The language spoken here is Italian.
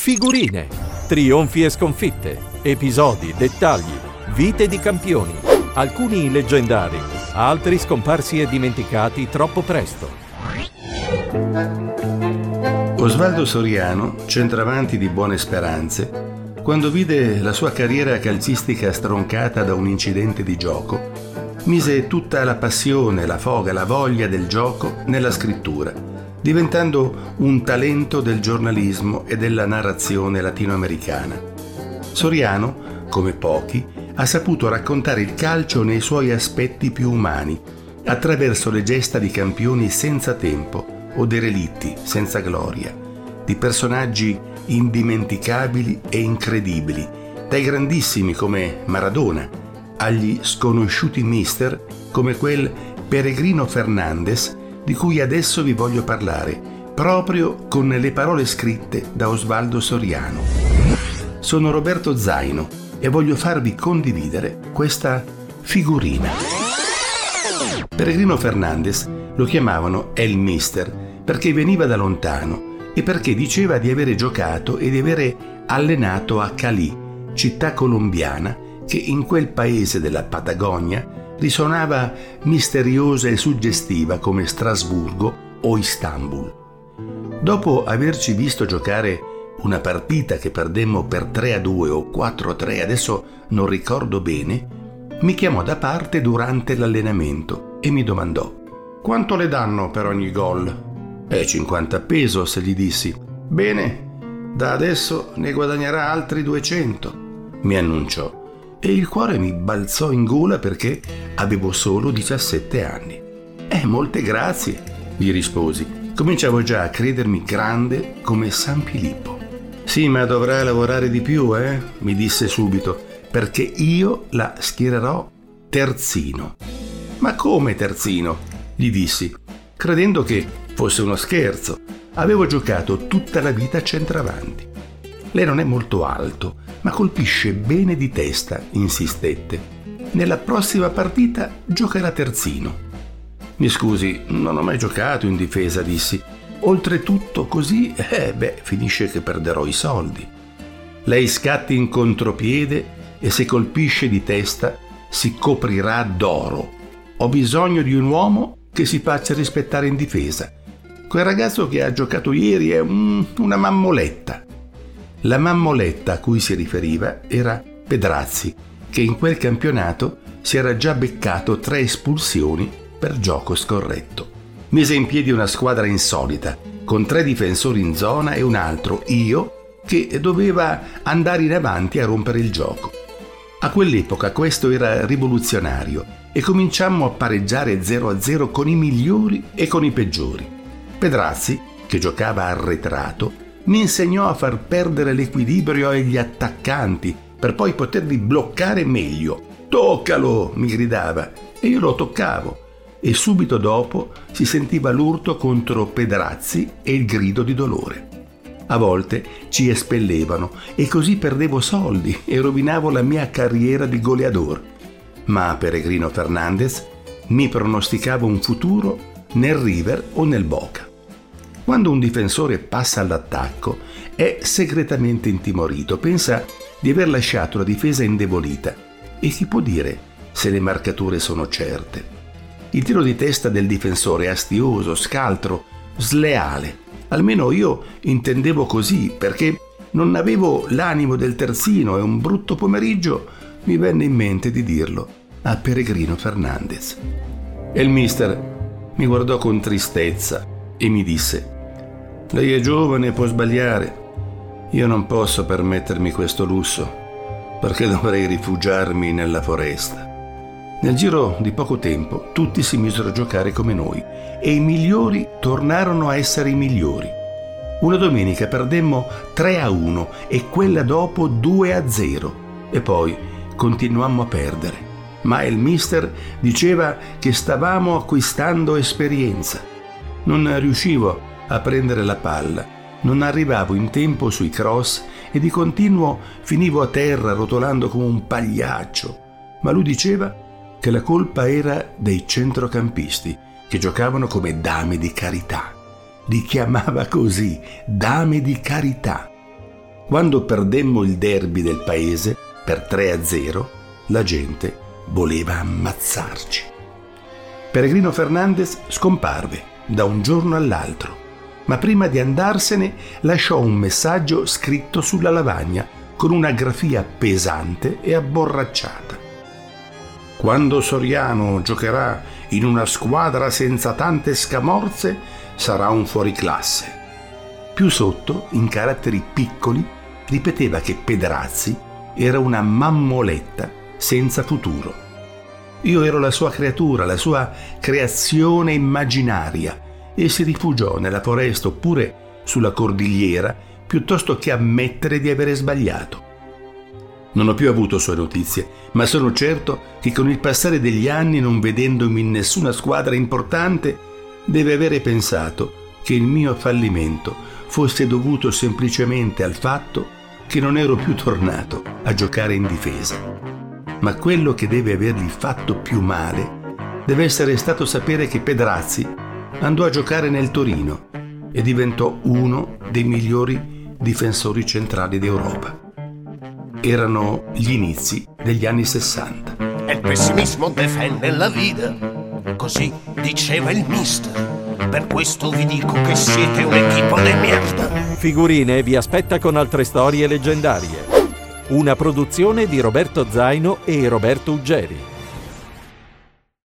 Figurine, trionfi e sconfitte, episodi, dettagli, vite di campioni, alcuni leggendari, altri scomparsi e dimenticati troppo presto. Osvaldo Soriano, centravanti di buone speranze, quando vide la sua carriera calcistica stroncata da un incidente di gioco, mise tutta la passione, la foga, la voglia del gioco nella scrittura, diventando un talento del giornalismo e della narrazione latinoamericana. Soriano, come pochi, ha saputo raccontare il calcio nei suoi aspetti più umani, attraverso le gesta di campioni senza tempo o dei relitti senza gloria, di personaggi indimenticabili e incredibili, dai grandissimi come Maradona agli sconosciuti mister come quel Peregrino Fernandez di cui adesso vi voglio parlare, proprio con le parole scritte da Osvaldo Soriano. Sono Roberto Zaino e voglio farvi condividere questa figurina. Peregrino Fernandez lo chiamavano El Mister perché veniva da lontano e perché diceva di avere giocato e di avere allenato a Cali, città colombiana che in quel paese della Patagonia risuonava misteriosa e suggestiva come Strasburgo o Istanbul. Dopo averci visto giocare una partita che perdemmo per 3-2 o 4-3, adesso non ricordo bene, mi chiamò da parte durante l'allenamento e mi domandò: «Quanto le danno per ogni gol?» 50 pesos, gli dissi. «Bene, da adesso ne guadagnerà altri 200», mi annunciò, e il cuore mi balzò in gola perché avevo solo 17 anni. Molte grazie», gli risposi. Cominciavo già a credermi grande come San Filippo. «Sì, ma dovrà lavorare di più, mi disse subito, perché io la schiererò terzino». «Ma come terzino?» gli dissi, credendo che fosse uno scherzo. Avevo giocato tutta la vita a centravanti. «Lei non è molto alto, ma colpisce bene di testa», insistette. «Nella prossima partita giocherà terzino». «Mi scusi, non ho mai giocato in difesa», dissi. «Oltretutto così, finisce che perderò i soldi». «Lei scatti in contropiede e se colpisce di testa si coprirà d'oro. Ho bisogno di un uomo che si faccia rispettare in difesa. Quel ragazzo che ha giocato ieri è una mammoletta». La mammoletta a cui si riferiva era Pedrazzi, che in quel campionato si era già beccato 3 espulsioni per gioco scorretto. Mise in piedi una squadra insolita, con 3 difensori in zona e un altro, io, che doveva andare in avanti a rompere il gioco. A quell'epoca questo era rivoluzionario e cominciammo a pareggiare 0-0 con i migliori e con i peggiori. Pedrazzi, che giocava arretrato, mi insegnò a far perdere l'equilibrio agli attaccanti per poi poterli bloccare meglio. «Toccalo!» mi gridava e io lo toccavo, e subito dopo si sentiva l'urto contro Pedrazzi e il grido di dolore. A volte ci espellevano e così perdevo soldi e rovinavo la mia carriera di goleador. Ma Peregrino Fernandez mi pronosticava un futuro nel River o nel Boca. Quando un difensore passa all'attacco è segretamente intimorito, pensa di aver lasciato la difesa indebolita e chi può dire se le marcature sono certe. Il tiro di testa del difensore è astioso, scaltro, sleale. Almeno io intendevo così, perché non avevo l'animo del terzino e un brutto pomeriggio mi venne in mente di dirlo a Peregrino Fernandez. E il mister mi guardò con tristezza e mi disse: «Lei è giovane e può sbagliare. Io non posso permettermi questo lusso, perché dovrei rifugiarmi nella foresta». Nel giro di poco tempo tutti si misero a giocare come noi e i migliori tornarono a essere i migliori. Una domenica perdemmo 3-1 e quella dopo 2-0 e poi continuammo a perdere. Ma il mister diceva che stavamo acquistando esperienza. Non riuscivo a prendere la palla, non arrivavo in tempo sui cross e di continuo finivo a terra rotolando come un pagliaccio. Ma lui diceva che la colpa era dei centrocampisti che giocavano come dame di carità. Li chiamava così, dame di carità. Quando perdemmo il derby del paese per 3-0, la gente voleva ammazzarci. Peregrino Fernandez scomparve da un giorno all'altro, ma prima di andarsene lasciò un messaggio scritto sulla lavagna con una grafia pesante e abborracciata. Quando Soriano giocherà in una squadra senza tante scamorze, sarà un fuoriclasse. Più sotto, in caratteri piccoli, ripeteva che Pedrazzi era una mammoletta senza futuro. Io ero la sua creatura, la sua creazione immaginaria, e si rifugiò nella foresta oppure sulla cordigliera piuttosto che ammettere di avere sbagliato. Non ho più avuto sue notizie, ma sono certo che con il passare degli anni, non vedendomi in nessuna squadra importante, deve avere pensato che il mio fallimento fosse dovuto semplicemente al fatto che non ero più tornato a giocare in difesa. Ma quello che deve avergli fatto più male deve essere stato sapere che Pedrazzi andò a giocare nel Torino e diventò uno dei migliori difensori centrali d'Europa. Erano gli inizi degli anni 60. E il pessimismo difende la vita, così diceva il mister. Per questo vi dico che siete un equipo di merda. Figurine vi aspetta con altre storie leggendarie. Una produzione di Roberto Zaino e Roberto Uggeri.